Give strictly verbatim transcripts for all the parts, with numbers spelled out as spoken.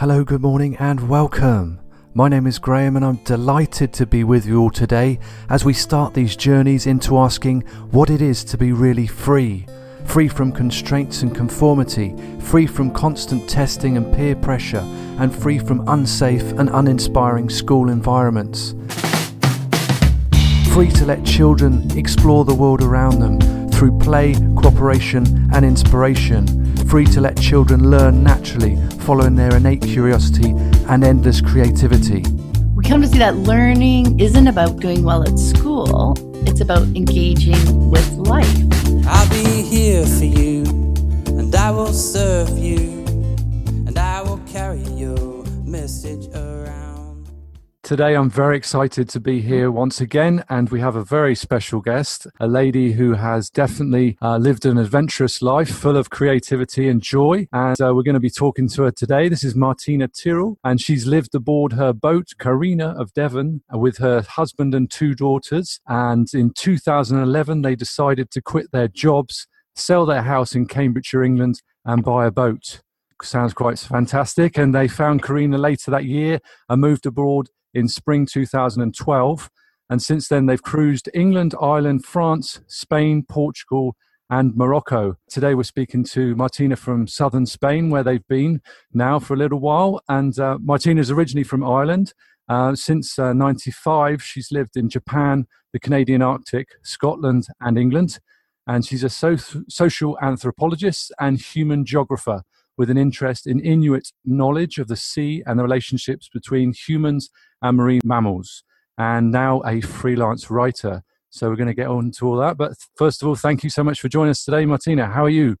Hello, good morning and welcome. My name is Graham and I'm delighted to be with you all today as we start these journeys into asking what it is to be really free. Free from constraints and conformity, free from constant testing and peer pressure, and free from unsafe and uninspiring school environments. Free to let children explore the world around them through play, cooperation and inspiration. Free to let children learn naturally, following their innate curiosity and endless creativity. We come to see that learning isn't about doing well at school, it's about engaging with life. I'll be here for you, and I will serve you, and I will carry your message around. Today I'm very excited to be here once again, and we have a very special guest, a lady who has definitely uh, lived an adventurous life full of creativity and joy, and uh, we're going to be talking to her today. This is Martina Tyrrell, and she's lived aboard her boat, Karina of Devon, with her husband and two daughters, and in two thousand eleven they decided to quit their jobs, sell their house in Cambridgeshire, England, and buy a boat. Sounds quite fantastic, and they found Karina later that year and moved aboard in spring two thousand twelve, and since then they've cruised England, Ireland, France, Spain, Portugal and Morocco. Today we're speaking to Martina from southern Spain, where they've been now for a little while, and uh, Martina's originally from Ireland. Uh, since uh, ninety-five she's lived in Japan, the Canadian Arctic, Scotland and England, and she's a so- social anthropologist and human geographer with an interest in Inuit knowledge of the sea and the relationships between humans and marine mammals, and now a freelance writer. So we're going to get on to all that. But first of all, thank you so much for joining us today, Martina. How are you?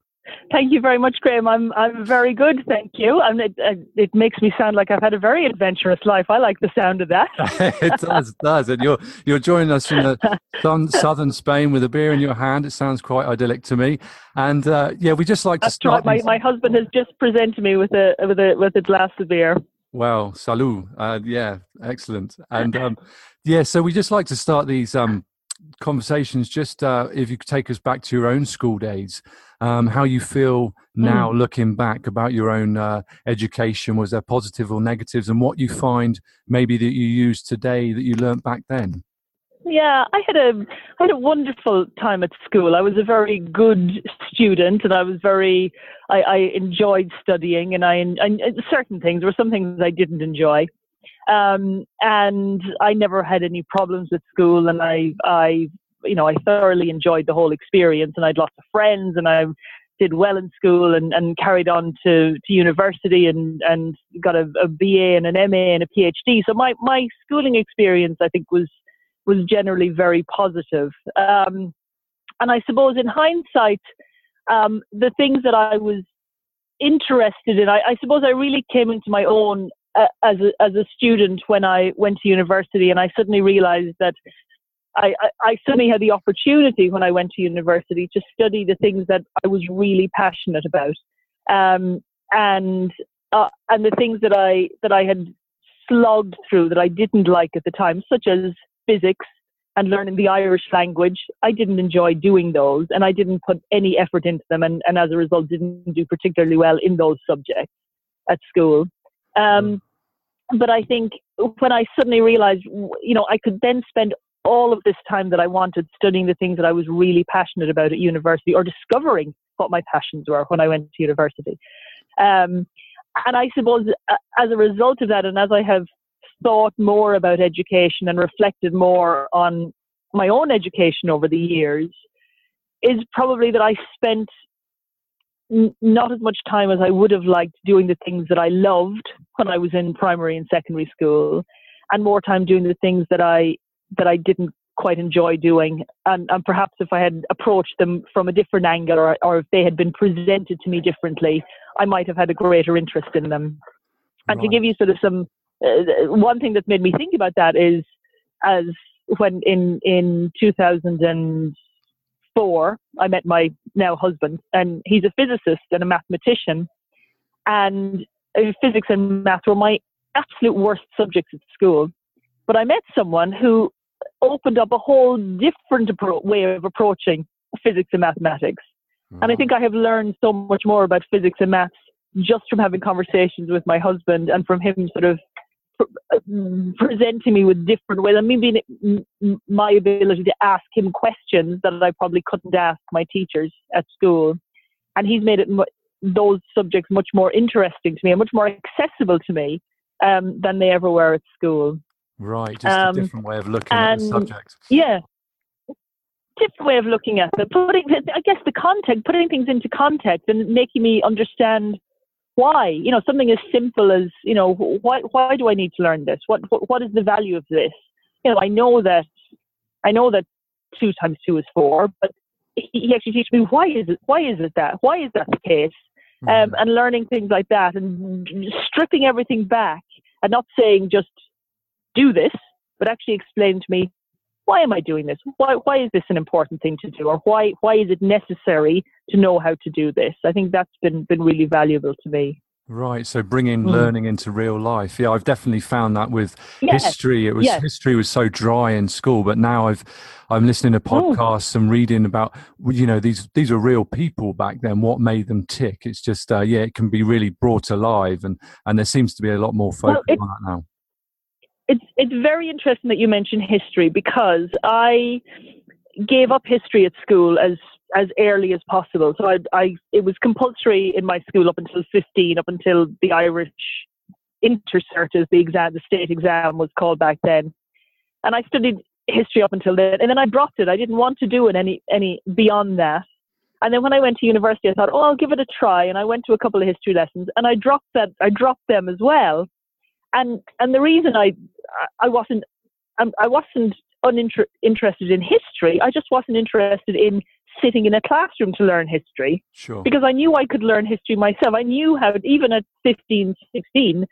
Thank you very much, Graham. I'm I'm very good, thank you. And it, it makes me sound like I've had a very adventurous life. I like the sound of that. It does, does. And you're you're joining us from the southern Spain with a beer in your hand. It sounds quite idyllic to me. And uh, yeah, we just like That's to start. Right. My, my husband has just presented me with a with a with a glass of beer. Wow, salud. Uh, yeah, excellent. And um, yeah, so we just like to start these um, conversations. Just uh, if you could take us back to your own school days. Um, how you feel now, mm. looking back about your own uh, education. Was there positive or negatives, and what you find maybe that you use today that you learnt back then? Yeah, I had a I had a wonderful time at school. I was a very good student, and I was very I, I enjoyed studying, and I and certain things there were some things I didn't enjoy. Um, and I never had any problems with school, and I I. you know, I thoroughly enjoyed the whole experience, and I'd lots of friends, and I did well in school, and, and carried on to, to university, and, and got a, a B A and an M A and a P H D. So my, my schooling experience, I think, was, was generally very positive. Um, and I suppose in hindsight, um, the things that I was interested in, I, I suppose I really came into my own uh, as a, as a student when I went to university, and I suddenly realized that I, I suddenly had the opportunity when I went to university to study the things that I was really passionate about, um, and uh, and the things that I that I had slogged through that I didn't like at the time, such as physics and learning the Irish language. I didn't enjoy doing those, and I didn't put any effort into them, and, and as a result, didn't do particularly well in those subjects at school. Um, but I think when I suddenly realized, you know, I could then spend all of this time that I wanted studying the things that I was really passionate about at university, or discovering what my passions were when I went to university. Um, and I suppose uh, as a result of that, and as I have thought more about education and reflected more on my own education over the years, is probably that I spent n- not as much time as I would have liked doing the things that I loved when I was in primary and secondary school, and more time doing the things that I that I didn't quite enjoy doing. And, and perhaps if I had approached them from a different angle, or, or if they had been presented to me differently, I might have had a greater interest in them. And right. to give you sort of some, uh, one thing that made me think about that is as when in, in two thousand four, I met my now husband, and he's a physicist and a mathematician, and physics and math were my absolute worst subjects at school. But I met someone who opened up a whole different appro- way of approaching physics and mathematics. Mm-hmm. And I think I have learned so much more about physics and maths just from having conversations with my husband and from him sort of pre- presenting me with different ways. I mean, being, my ability to ask him questions that I probably couldn't ask my teachers at school. And he's made it mu- those subjects much more interesting to me and much more accessible to me um, than they ever were at school. Right, just um, a different way of looking and, at the subject. Yeah, different way of looking at it. Putting, I guess, the context, putting things into context and making me understand why. You know, something as simple as, you know, why why do I need to learn this? What what, what is the value of this? You know, I know that I know that two times two is four, but he actually teaches me why is it why is it that why is that the case? Mm-hmm. Um, and learning things like that and stripping everything back and not saying just do this, but actually explain to me, why am I doing this? Why why is this an important thing to do? Or why why is it necessary to know how to do this? I think that's been, been really valuable to me. Right, so bringing mm. learning into real life. Yeah, I've definitely found that with yes. history. It was yes. history was so dry in school, but now I've I'm listening to podcasts mm. and reading about, you know, these these are real people back then. What made them tick? It's just uh, yeah, it can be really brought alive, and, and there seems to be a lot more focus well, it, on that now. It's it's very interesting that you mention history, because I gave up history at school as as early as possible. So I, I it was compulsory in my school up until fifteen, up until the Irish Intercert, as the exam, the state exam was called back then. And I studied history up until then, and then I dropped it. I didn't want to do it any any beyond that. And then when I went to university, I thought, oh, I'll give it a try. And I went to a couple of history lessons, and I dropped that. I dropped them as well. And and the reason I I wasn't I wasn't uninter- interested in history. I just wasn't interested in sitting in a classroom to learn history. Sure. Because I knew I could learn history myself. I knew how, even at fifteen, sixteen,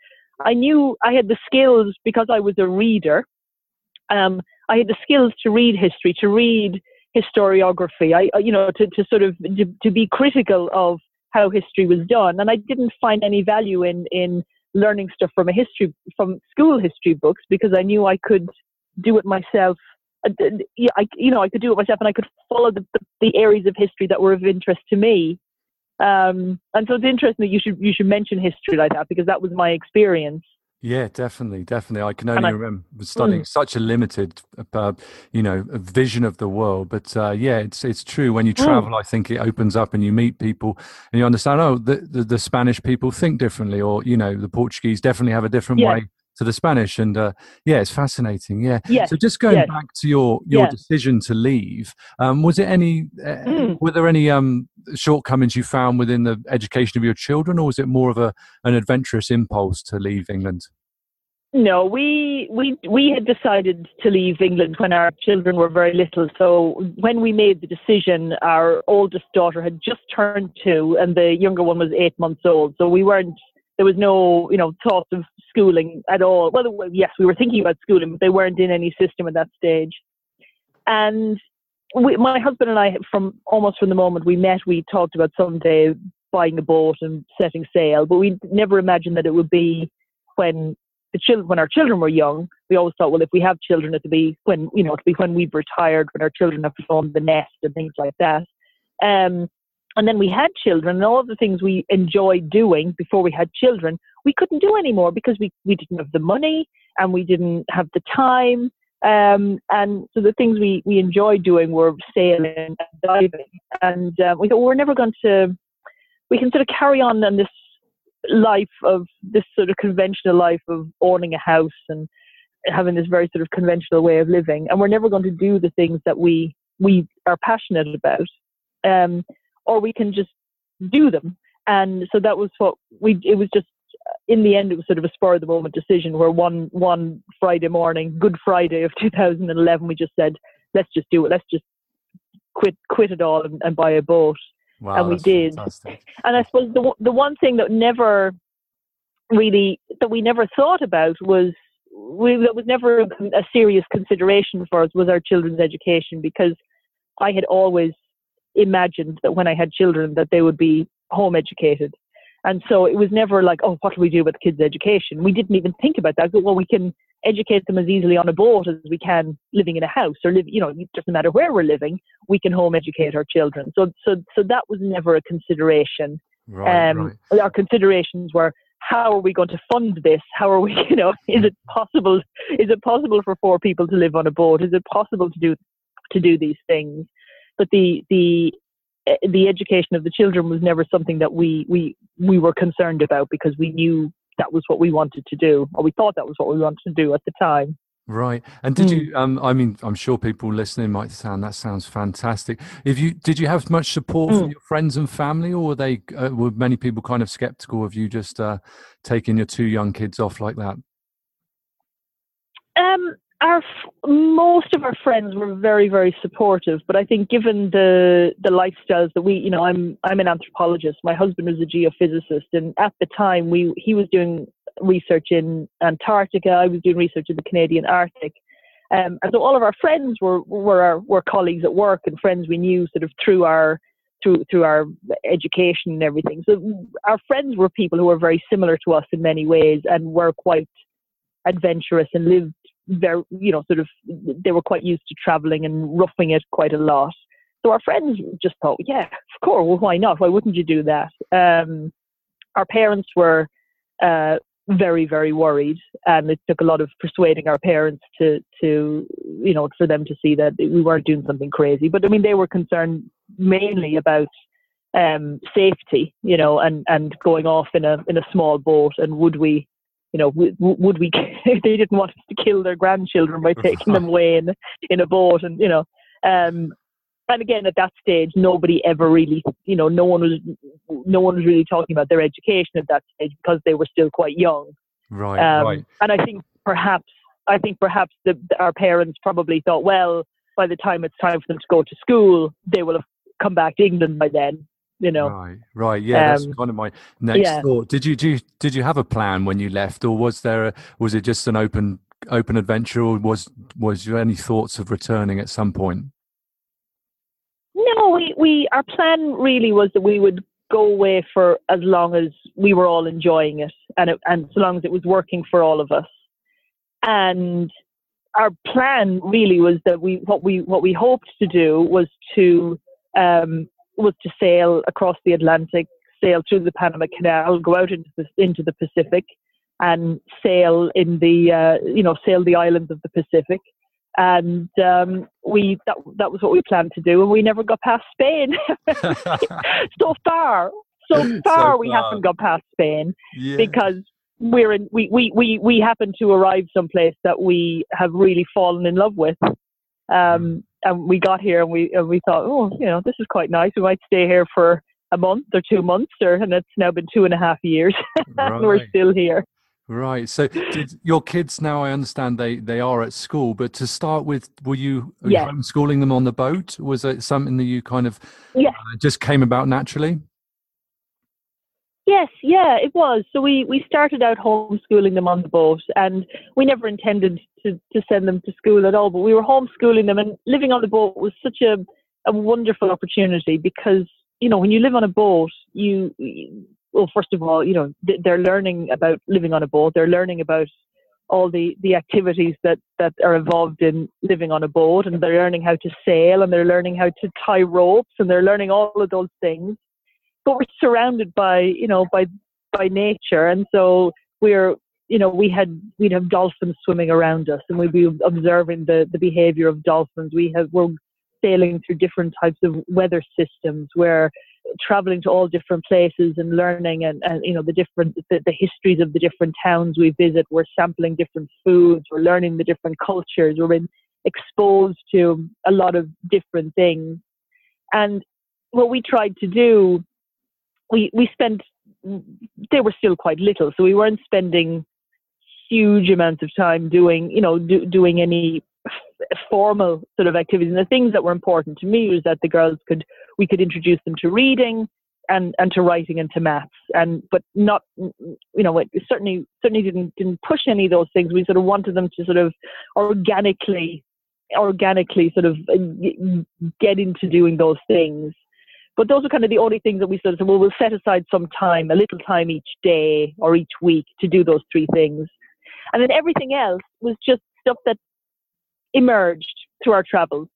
I knew I had the skills because I was a reader. Um, I had the skills to read history, to read historiography. I you know to, to sort of to, to be critical of how history was done. And I didn't find any value in in. learning stuff from a history from school history books, because I knew I could do it myself. I, I, you know, I could do it myself, and I could follow the, the, the areas of history that were of interest to me. Um, and so it's interesting that you should you should mention history like that, because that was my experience. Yeah, definitely, definitely. I can only I, remember studying mm. such a limited, uh, you know, vision of the world. But uh, yeah, it's it's true. When you travel, mm. I think it opens up, and you meet people, and you understand. Oh, the, the, the Spanish people think differently, or you know, the Portuguese definitely have a different yeah. way to the Spanish. And uh, yeah, it's fascinating. Yeah. Yes. So just going yes. back to your your yes. decision to leave, um, was it any? Uh, mm. Were there any um, shortcomings you found within the education of your children, or was it more of a an adventurous impulse to leave England? No, we we we had decided to leave England when our children were very little. So when we made the decision, our oldest daughter had just turned two, and the younger one was eight months old. So we weren't. There was no, you know, thought of schooling at all. Well, yes, we were thinking about schooling, but they weren't in any system at that stage. And we, my husband and I, from almost from the moment we met, we talked about someday buying a boat and setting sail, but we never imagined that it would be when the children, when our children were young. We always thought, well, if we have children, it'll be when, you know, it'll be when we've retired, when our children have flown the nest and things like that. Um, And then we had children, and all of the things we enjoyed doing before we had children, we couldn't do anymore because we, we didn't have the money and we didn't have the time. Um, and so the things we, we enjoyed doing were sailing and diving. And uh, we thought, well, we're never going to, we can sort of carry on in this life of, this sort of conventional life of owning a house and having this very sort of conventional way of living. And we're never going to do the things that we, we are passionate about. Um, or we can just do them. And so that was what we, it was just, in the end, it was sort of a spur of the moment decision where one, one Friday morning, Good Friday of two thousand eleven, we just said, let's just do it. Let's just quit, quit it all and, and buy a boat. Wow, and we did. Fantastic. And I suppose the the one thing that never really, that we never thought about was, we, that was never a serious consideration for us, was our children's education, because I had always imagined that when I had children that they would be home educated, and so it was never like, oh, what do we do with kids' education? We didn't even think about that. But, well, we can educate them as easily on a boat as we can living in a house, or live, you know, it doesn't matter where we're living, we can home educate our children. So so so that was never a consideration. Right, um, right. Our considerations were, how are we going to fund this? How are we, you know, is it possible? Is it possible for four people to live on a boat? Is it possible to do to do these things? But the the the education of the children was never something that we we we were concerned about, because we knew that was what we wanted to do, or we thought that was what we wanted to do at the time. Right. And did you, um, I mean, I'm sure people listening might sound, that sounds fantastic. If you, did you have much support mm. from your friends and family, or were they, uh, were many people kind of skeptical of you just uh, taking your two young kids off like that? Um, our, most of our friends were very, very supportive, but I think given the, the lifestyles that we, you know, I'm, I'm an anthropologist. My husband was a geophysicist, and at the time we, he was doing research in Antarctica. I was doing research in the Canadian Arctic, um, and so all of our friends were were our, were colleagues at work and friends we knew sort of through our through through our education and everything. So our friends were people who were very similar to us in many ways, and were quite adventurous and lived very, you know, sort of, they were quite used to traveling and roughing it quite a lot. So our friends just thought, yeah, of course, well, why not? Why wouldn't you do that? Um, our parents were. Uh, very, very worried. And it took a lot of persuading our parents to, to, you know, for them to see that we weren't doing something crazy. But I mean, they were concerned mainly about um, safety, you know, and, and going off in a, in a small boat. And would we, you know, w- would we, they didn't want us to kill their grandchildren by taking them away in, in a boat. And, you know, um, and again, at that stage, nobody ever really, you know, no one was, no one was really talking about their education at that stage, because they were still quite young. Right, um, right. And I think perhaps, I think perhaps the, our parents probably thought, well, by the time it's time for them to go to school, they will have come back to England by then, you know. Right, right. Yeah, um, that's kind of my next yeah. thought. Did you, do you, did you have a plan when you left, or was there, a, was it just an open, open adventure, or was, was there any thoughts of returning at some point? No, we, we our plan really was that we would go away for as long as we were all enjoying it, and it, and so long as it was working for all of us. And our plan really was that we what we what we hoped to do was to um, was to sail across the Atlantic, sail through the Panama Canal, go out into the, into the Pacific, and sail in the uh, you know sail the islands of the Pacific. And um, we that that was what we planned to do, and we never got past Spain. so far, so far, so far we haven't got past Spain yeah. because we're in, we we we we happen to arrive someplace that we have really fallen in love with. Um, and we got here, and we and we thought, oh, you know, this is quite nice. We might stay here for a month or two months, or and it's now been two and a half years, right. and we're still here. Right. So did your kids now, I understand they, they are at school, but to start with, were you yeah. homeschooling them on the boat? Was it something that you kind of yeah. uh, just came about naturally? Yes. Yeah, it was. So we, we started out homeschooling them on the boat, and we never intended to, to send them to school at all, but we were homeschooling them, and living on the boat was such a, a wonderful opportunity, because, you know, when you live on a boat, you, you well, first of all, you know, they're learning about living on a boat. They're learning about all the, the activities that, that are involved in living on a boat, and they're learning how to sail, and they're learning how to tie ropes, and they're learning all of those things. But we're surrounded by, you know, by by nature, and so we're, you know, we had we'd have dolphins swimming around us, and we'd be observing the, the behavior of dolphins. We have we're sailing through different types of weather systems, where traveling to all different places and learning, and, and you know the different the, the histories of the different towns we visit. We're sampling different foods, we're learning the different cultures, we're being exposed to a lot of different things. And what we tried to do, we we spent they were still quite little, so we weren't spending huge amounts of time doing you know do, doing any formal sort of activities. And the things that were important to me was that the girls could we could introduce them to reading and and to writing and to maths, and but not you know it certainly certainly didn't didn't push any of those things. We sort of wanted them to sort of organically organically sort of get into doing those things. But those are kind of the only things that we sort of said, well, we'll set aside some time, a little time each day or each week, to do those three things. And then everything else was just stuff that emerged through our travels,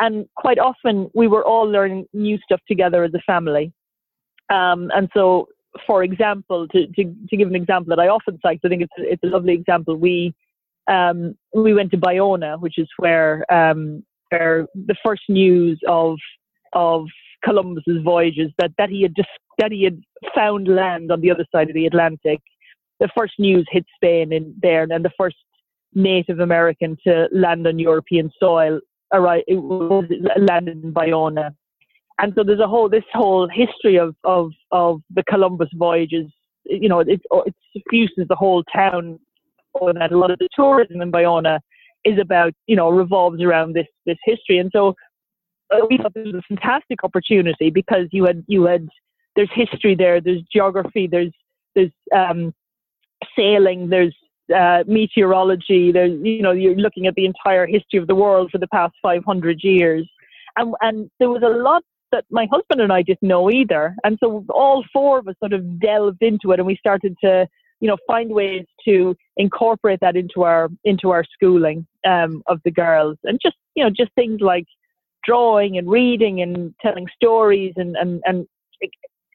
and quite often we were all learning new stuff together as a family. Um, and so, for example, to, to, to give an example that I often cite, I think it's, it's a lovely example. We um, we went to Bayona, which is where um, where the first news of of Columbus's voyages that that he had just, that he had found land on the other side of the Atlantic. The first news hit Spain in there, and the first Native American to land on European soil arrived, it was landed in Bayona. And so there's a whole this whole history of of of the Columbus voyages. You know, it it suffuses the whole town, and that a lot of the tourism in Bayona is about, you know, revolves around this this history. And so we thought this was a fantastic opportunity because you had you had there's history there, there's geography, there's there's um, sailing, there's uh, meteorology. There's, you know, you're looking at the entire history of the world for the past five hundred years, and and there was a lot that my husband and I didn't know either. And so all four of us sort of delved into it, and we started to, you know, find ways to incorporate that into our, into our schooling um, of the girls. And just, you know, just things like drawing and reading and telling stories and, and, and,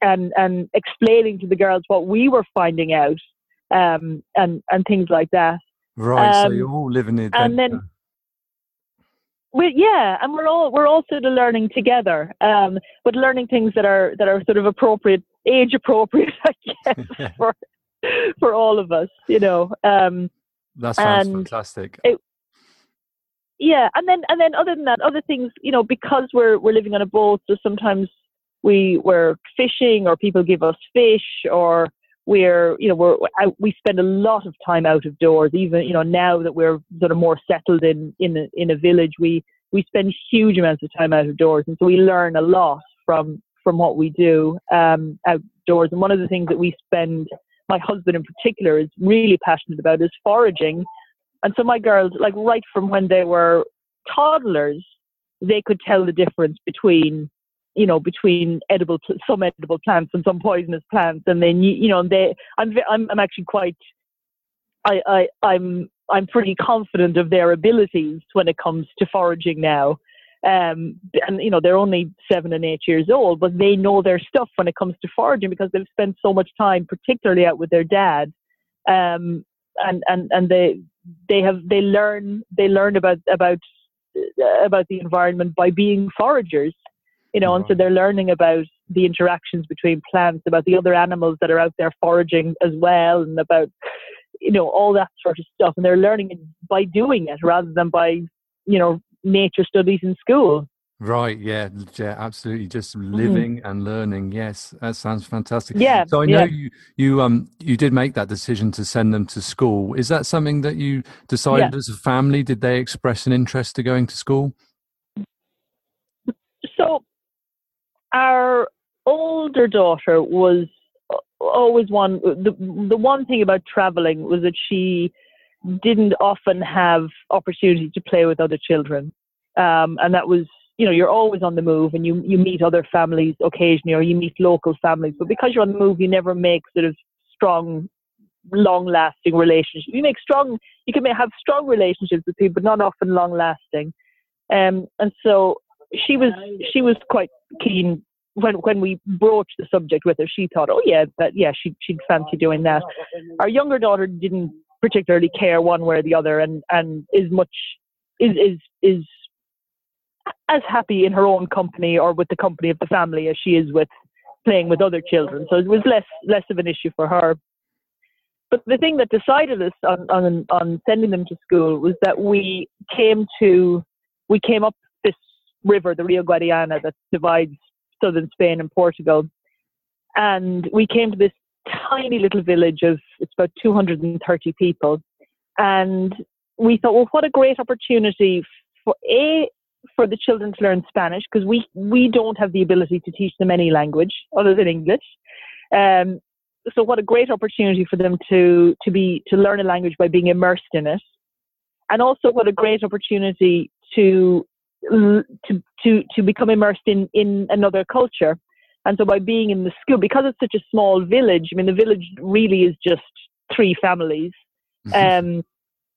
and, and explaining to the girls what we were finding out um, and, and things like that. Right. Um, so you're all living in adventure. And then, We're, yeah, and we're all we're all sort of learning together, um, but learning things that are that are sort of appropriate, age appropriate, I guess, for for all of us, you know. Um, that sounds fantastic. It, yeah, and then and then other than that, other things, you know, because we're we're living on a boat, so sometimes we were fishing, or people give us fish, or we're you know we're we spend a lot of time out of doors. Even, you know, now that we're sort of more settled in in a, in a village, we we spend huge amounts of time out of doors, and so we learn a lot from from what we do um outdoors. And one of the things that we spend, my husband in particular is really passionate about, is foraging. And so my girls, like right from when they were toddlers, they could tell the difference between, you know, between edible, some edible plants and some poisonous plants. And then, you know, they, I'm, I'm, I'm actually quite, I, I, I'm, I'm pretty confident of their abilities when it comes to foraging now. Um, and, you know, they're only seven and eight years old, but they know their stuff when it comes to foraging because they've spent so much time, particularly out with their dad. Um, and, and, and they, they have, they learn, they learn about, about, about the environment by being foragers. You know, and so they're learning about the interactions between plants, about the other animals that are out there foraging as well, and about, you know, all that sort of stuff. And they're learning it by doing it rather than by, you know, nature studies in school. Right. Yeah. Yeah. Absolutely. Just living mm-hmm. and learning. Yes, that sounds fantastic. Yeah. So I know yeah. you you um you did make that decision to send them to school. Is that something that you decided yeah. as a family? Did they express an interest to going to school? So. Our older daughter was always one, the, the one thing about traveling was that she didn't often have opportunity to play with other children. Um, and that was, you know, you're always on the move, and you, you meet other families occasionally, or you meet local families. But because you're on the move, you never make sort of strong, long-lasting relationships. You make strong, you can have strong relationships with people, but not often long-lasting. Um, and so... She was she was quite keen when when we broached the subject with her. She thought, oh yeah, that yeah, she she'd fancy doing that. Our younger daughter didn't particularly care one way or the other, and, and is much is is is as happy in her own company or with the company of the family as she is with playing with other children. So it was less less of an issue for her. But the thing that decided us on on, on sending them to school was that we came to we came up river, the Rio Guadiana, that divides southern Spain and Portugal. And we came to this tiny little village of, it's about two hundred thirty people. And we thought, well, what a great opportunity for A, for the children to learn Spanish, because we, we don't have the ability to teach them any language other than English. Um, so what a great opportunity for them to, to be, to learn a language by being immersed in it. And also what a great opportunity to to to to become immersed in in another culture. And so by being in the school, because it's such a small village, I mean the village really is just three families, um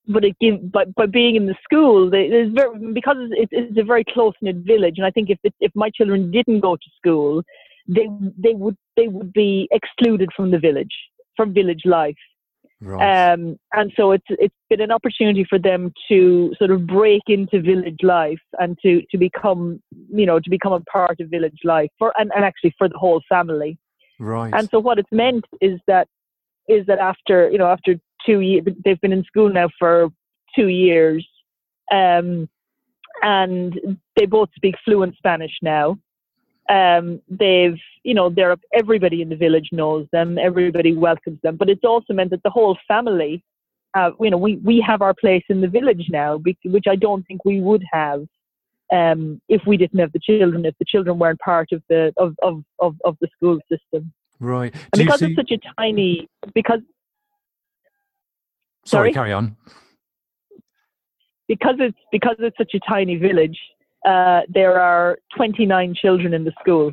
but it gives by, by being in the school, there's very, because it's, it's a very close-knit village. And I think if it, if my children didn't go to school, they they would they would be excluded from the village, from village life. Right. Um, and so it's it's been an opportunity for them to sort of break into village life and to, to become you know to become a part of village life for and, and actually for the whole family. Right. And so what it's meant is that is that after you know after two years, they've been in school now for two years, um, and they both speak fluent Spanish now. Um, they've, you know, they're, everybody in the village knows them, everybody welcomes them, but it's also meant that the whole family, uh, you know, we, we have our place in the village now, which I don't think we would have, um, if we didn't have the children, if the children weren't part of the, of, of, of, of the school system. Right. Do and because see... it's such a tiny, because. Sorry, Sorry, carry on. Because it's, because it's such a tiny village. Uh, there are twenty-nine children in the school,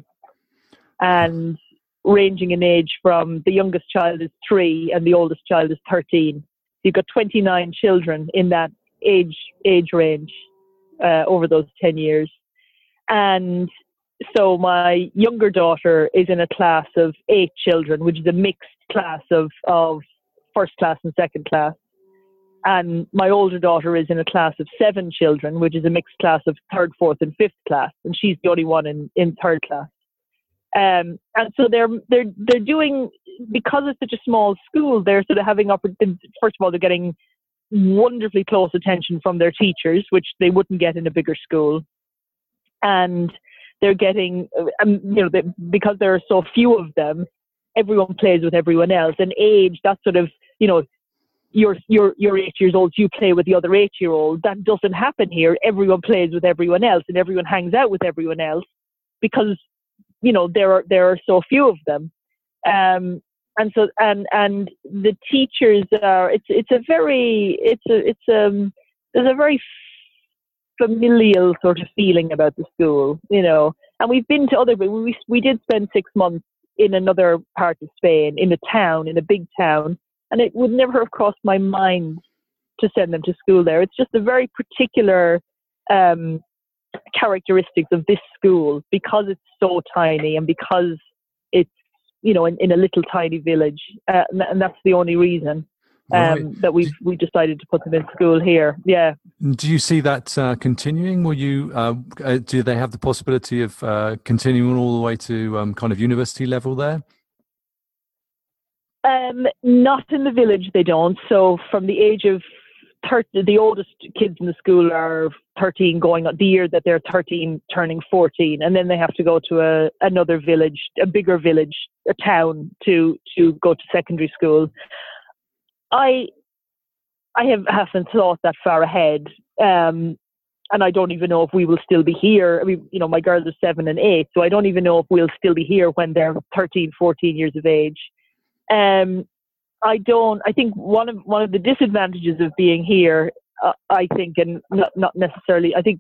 and ranging in age from the youngest child is three and the oldest child is thirteen. You've got twenty-nine children in that age age range uh, over those ten years. And so my younger daughter is in a class of eight children, which is a mixed class of, of first class and second class. And my older daughter is in a class of seven children, which is a mixed class of third, fourth, and fifth class, and she's the only one in, in third class. Um, and so they're they're they're doing, because it's such a small school, they're sort of having opportunities. First of all, they're getting wonderfully close attention from their teachers, which they wouldn't get in a bigger school, and they're getting, um, you know, they, because there are so few of them, everyone plays with everyone else. And age, that sort of, you know. You're, you're, you're eight years old, you play with the other eight-year-old. That doesn't happen here. Everyone plays with everyone else and everyone hangs out with everyone else because, you know, there are there are so few of them. Um, and so and and the teachers are, it's it's a very, it's a, it's um there's a very familial sort of feeling about the school, you know. And we've been to other, we we did spend six months in another part of Spain, in a town, in a big town. And it would never have crossed my mind to send them to school there. It's just the very particular um, characteristics of this school, because it's so tiny and because it's, you know, in, in a little tiny village. Uh, and, and that's the only reason um, right. that we've we decided to put them in school here. Yeah. Do you see that uh, continuing? Will you? Uh, do they have the possibility of uh, continuing all the way to um, kind of university level there? Um, not in the village, they don't. So from the age of thirty, the oldest kids in the school are thirteen going on, the year that they're thirteen turning fourteen. And then they have to go to a, another village, a bigger village, a town to, to go to secondary school. I, I have, haven't thought that far ahead. Um, and I don't even know if we will still be here. I mean, you know, my girls are seven and eight, so I don't even know if we'll still be here when they're thirteen, fourteen years of age. Um, I don't, I think one of, one of the disadvantages of being here, uh, I think, and not, not necessarily, I think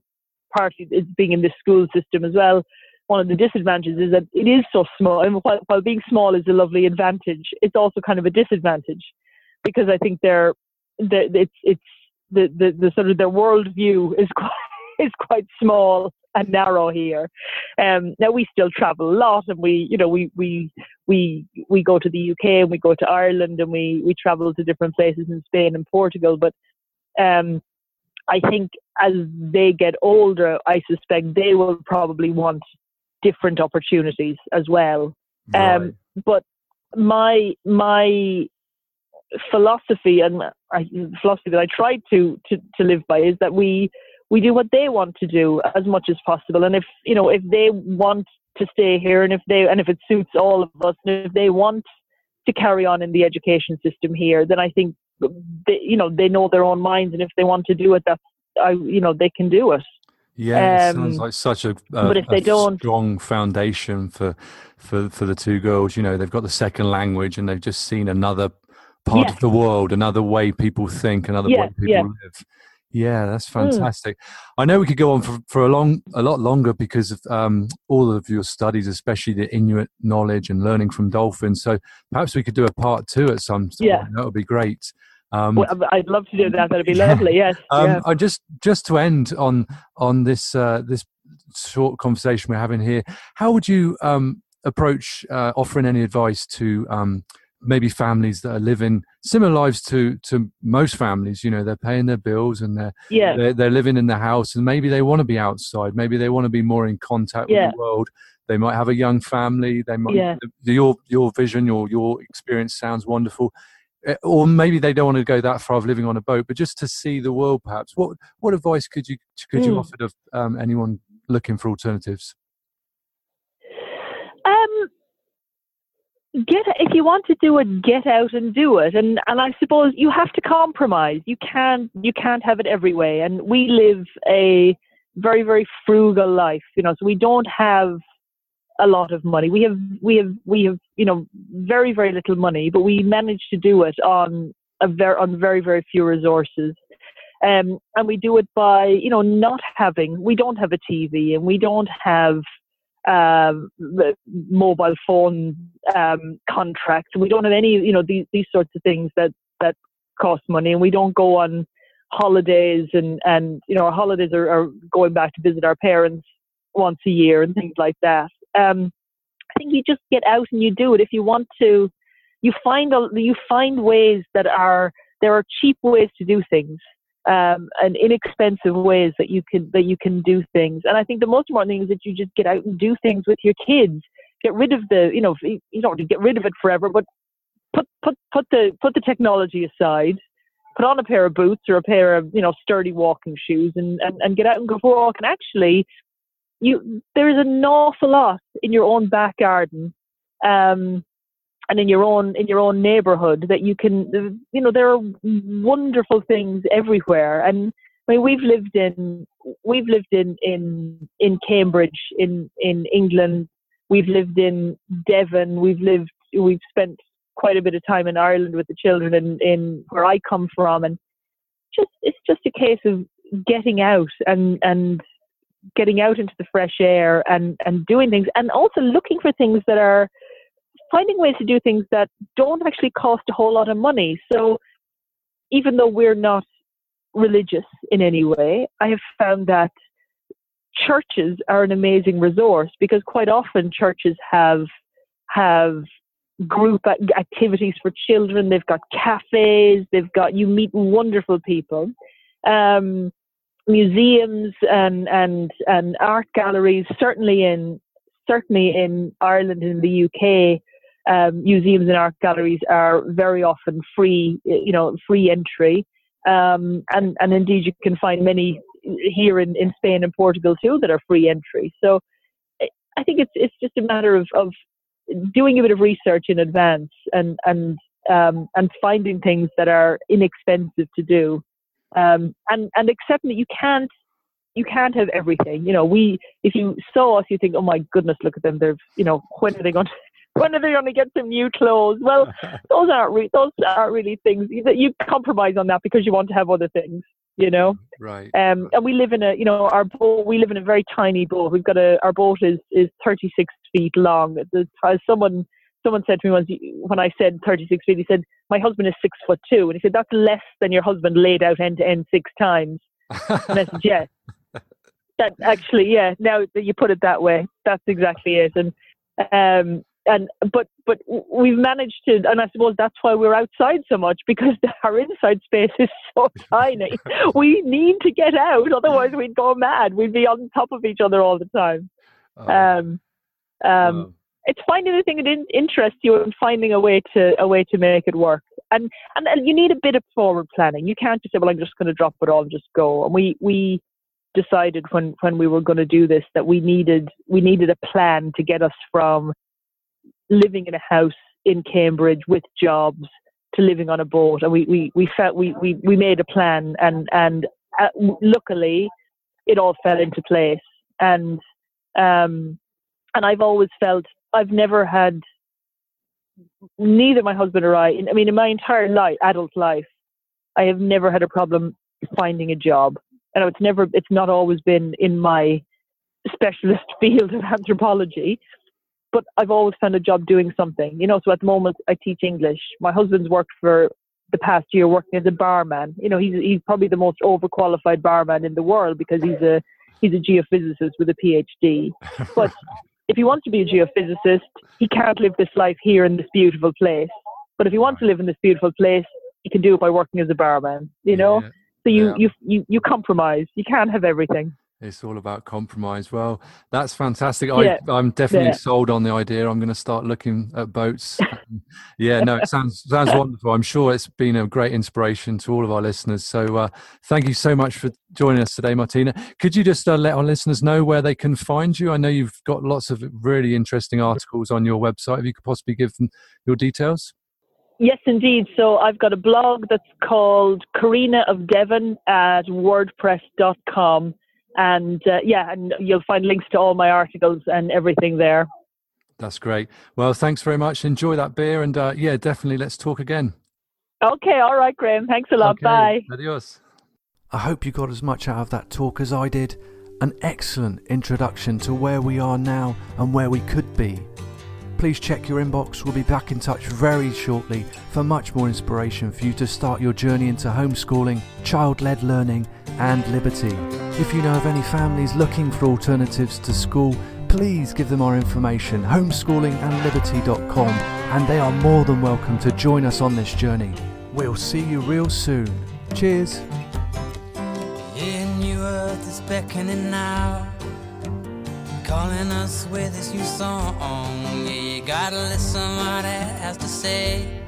partly is being in this school system as well. One of the disadvantages is that it is so small, and while, while being small is a lovely advantage, it's also kind of a disadvantage, because I think they're, they're it's, it's the, the, the sort of their worldview is quite, is quite small and narrow here. Um, now we still travel a lot, and we, you know, we we we we go to the U K and we go to Ireland, and we we travel to different places in Spain and Portugal. But um, I think as they get older, I suspect they will probably want different opportunities as well. Right. Um, but my my philosophy and I, philosophy that I tried to, to to live by is that we. We do what they want to do as much as possible. And if, you know, if they want to stay here, and if they, and if it suits all of us, and if they want to carry on in the education system here, then I think, they, you know, they know their own minds. And if they want to do it, that's, I, you know, they can do it. Yeah, um, it sounds like such a, a, but if they a don't, strong foundation for, for, for the two girls. You know, they've got the second language, and they've just seen another part yeah. of the world, another way people think, another yeah, way people yeah. live. Yeah, that's fantastic. Mm. I know we could go on for, for a long, a lot longer because of um, all of your studies, especially the Inuit knowledge and learning from dolphins. So perhaps we could do a part two at some time. Yeah. That would be great. Um, well, I'd love to do that. That'd be yeah. lovely. Yes. Um, yeah. I just just to end on on this uh, this short conversation we're having here. How would you um, approach uh, offering any advice to um, maybe families that are living similar lives to, to most families? You know, they're paying their bills and they're, yeah. they're, they're living in the house, and maybe they want to be outside. Maybe they want to be more in contact yeah. with the world. They might have a young family. They might yeah. your your vision, your your experience sounds wonderful, or maybe they don't want to go that far of living on a boat, but just to see the world, perhaps. What what advice could you could mm. you offer to um, anyone looking for alternatives? Um, get if you want to do it, get out and do it, and and I suppose you have to compromise. You can't you can't have it every way, and we live a very very frugal life, you know, so we don't have a lot of money. We have, we have, we have, you know, very, very little money, but we manage to do it on a very, on very, very few resources. Um, and we do it by, you know, not having, we don't have a T V, and we don't have um, mobile phone um, contracts. We don't have any, you know, these, these sorts of things that, that cost money, and we don't go on holidays and, and, you know, our holidays are, are going back to visit our parents once a year and things like that. Um, I think you just get out and you do it. If you want to, you find a, you find ways that are, there are cheap ways to do things, um, and inexpensive ways that you can, that you can do things. And I think the most important thing is that you just get out and do things with your kids. Get rid of the, you know, you don't have to get rid of it forever, but put, put, put the, put the technology aside, put on a pair of boots or a pair of, you know, sturdy walking shoes, and, and, and get out and go for a walk. And actually, You, there is an awful lot in your own back garden, um, and in your own in your own neighbourhood that you can. You know, there are wonderful things everywhere, and I mean, we've lived in we've lived in in, in Cambridge in, in England. We've lived in Devon. We've lived. We've spent quite a bit of time in Ireland with the children, in, in where I come from, and just it's just a case of getting out and and. getting out into the fresh air and, and doing things, and also looking for things that are finding ways to do things that don't actually cost a whole lot of money. So even though we're not religious in any way, I have found that churches are an amazing resource, because quite often churches have, have group activities for children. They've got cafes, they've got, you meet wonderful people. Um, Museums and, and and art galleries, certainly in certainly in Ireland and the U K, um, museums and art galleries are very often free, you know, free entry. Um, and and indeed, you can find many here in, in Spain and Portugal too that are free entry. So I think it's it's just a matter of, of doing a bit of research in advance and and um, and finding things that are inexpensive to do. Um, and, and accepting that you can't, you can't have everything. You know, we, if you saw us, you think, oh my goodness, look at them. They're, you know, when are they going to, when are they going to get some new clothes? Well, those aren't re- those aren't really things that you compromise on that because you want to have other things, you know? Right. Um, and we live in a, you know, our boat, we live in a very tiny boat. We've got a, our boat is, is thirty-six feet long. Someone, someone said to me once, when I said thirty-six feet, he said, my husband is six foot two. And he said, that's less than your husband laid out end to end six times. And I said, yeah, that actually, yeah, now that you put it that way, that's exactly it. And, um, and, but, but we've managed to, and I suppose that's why we're outside so much, because our inside space is so tiny. We need to get out. Otherwise we'd go mad. We'd be on top of each other all the time. Oh. Um, um, oh. It's finding the thing that interests you and finding a way to a way to make it work. And, and and you need a bit of forward planning. You can't just say, well, I'm just going to drop it all and just go. And we we decided when, when we were going to do this that we needed we needed a plan to get us from living in a house in Cambridge with jobs to living on a boat. And we we, we felt we, we, we made a plan, and and uh, luckily it all fell into place. And um and I've always felt. I've never had, neither my husband or I, I mean, in my entire life, adult life, I have never had a problem finding a job. And it's never, it's not always been in my specialist field of anthropology, but I've always found a job doing something, you know. So at the moment I teach English. My husband's worked for the past year working as a barman. You know, he's, he's probably the most overqualified barman in the world because he's a, he's a geophysicist with a PhD, but If he wants to be a geophysicist, he can't live this life here in this beautiful place. But if he wants to live in this beautiful place, he can do it by working as a barman, you know? Yeah. So you, yeah. you, you, you compromise. You can't have everything. It's all about compromise. Well, that's fantastic. I, yeah. I'm definitely yeah. sold on the idea. I'm going to start looking at boats. Um, yeah, no, it sounds sounds wonderful. I'm sure it's been a great inspiration to all of our listeners. So uh, thank you so much for joining us today, Martina. Could you just uh, let our listeners know where they can find you? I know you've got lots of really interesting articles on your website. If you could possibly give them your details. Yes, indeed. So I've got a blog that's called Karina of Devon at wordpress dot com. And uh, yeah, and you'll find links to all my articles and everything there. That's great. Well, thanks very much. Enjoy that beer. And uh, yeah, definitely let's talk again. Okay. All right, Graham. Thanks a lot. Okay. Bye. Adios. I hope you got as much out of that talk as I did. An excellent introduction to where we are now and where we could be. Please check your inbox. We'll be back in touch very shortly for much more inspiration for you to start your journey into homeschooling, child-led learning, and liberty. If you know of any families looking for alternatives to school, please give them our information, homeschooling and liberty dot com, and they are more than welcome to join us on this journey. We'll see you real soon. Cheers. Yeah, new earth is beckoning now, calling us with this new song. Yeah, you gotta listen what it has to say.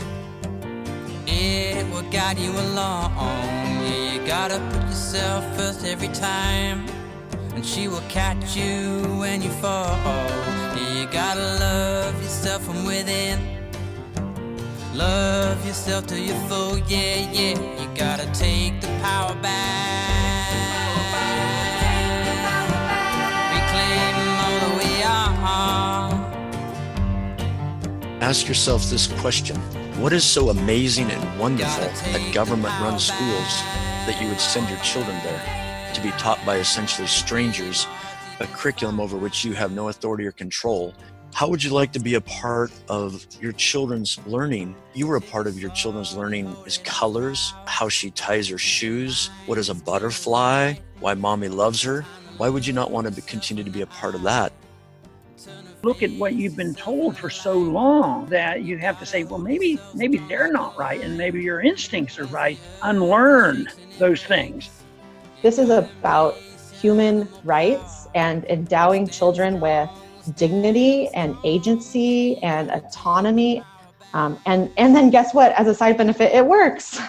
It will guide you along. Yeah, you gotta put yourself first every time, and she will catch you when you fall. Yeah, you gotta love yourself from within. Love yourself till you fall. Yeah, yeah, you gotta take the power back. Ask yourself this question: what is so amazing and wonderful at government-run schools that you would send your children there to be taught by essentially strangers, a curriculum over which you have no authority or control? How would you like to be a part of your children's learning? You were a part of your children's learning is colors, how she ties her shoes, what is a butterfly, why mommy loves her. Why would you not want to continue to be a part of that? Look at what you've been told for so long that you have to say, well, maybe maybe they're not right, and maybe your instincts are right. Unlearn those things. This is about human rights and endowing children with dignity and agency and autonomy. Um, and, and then guess what? As a side benefit, it works.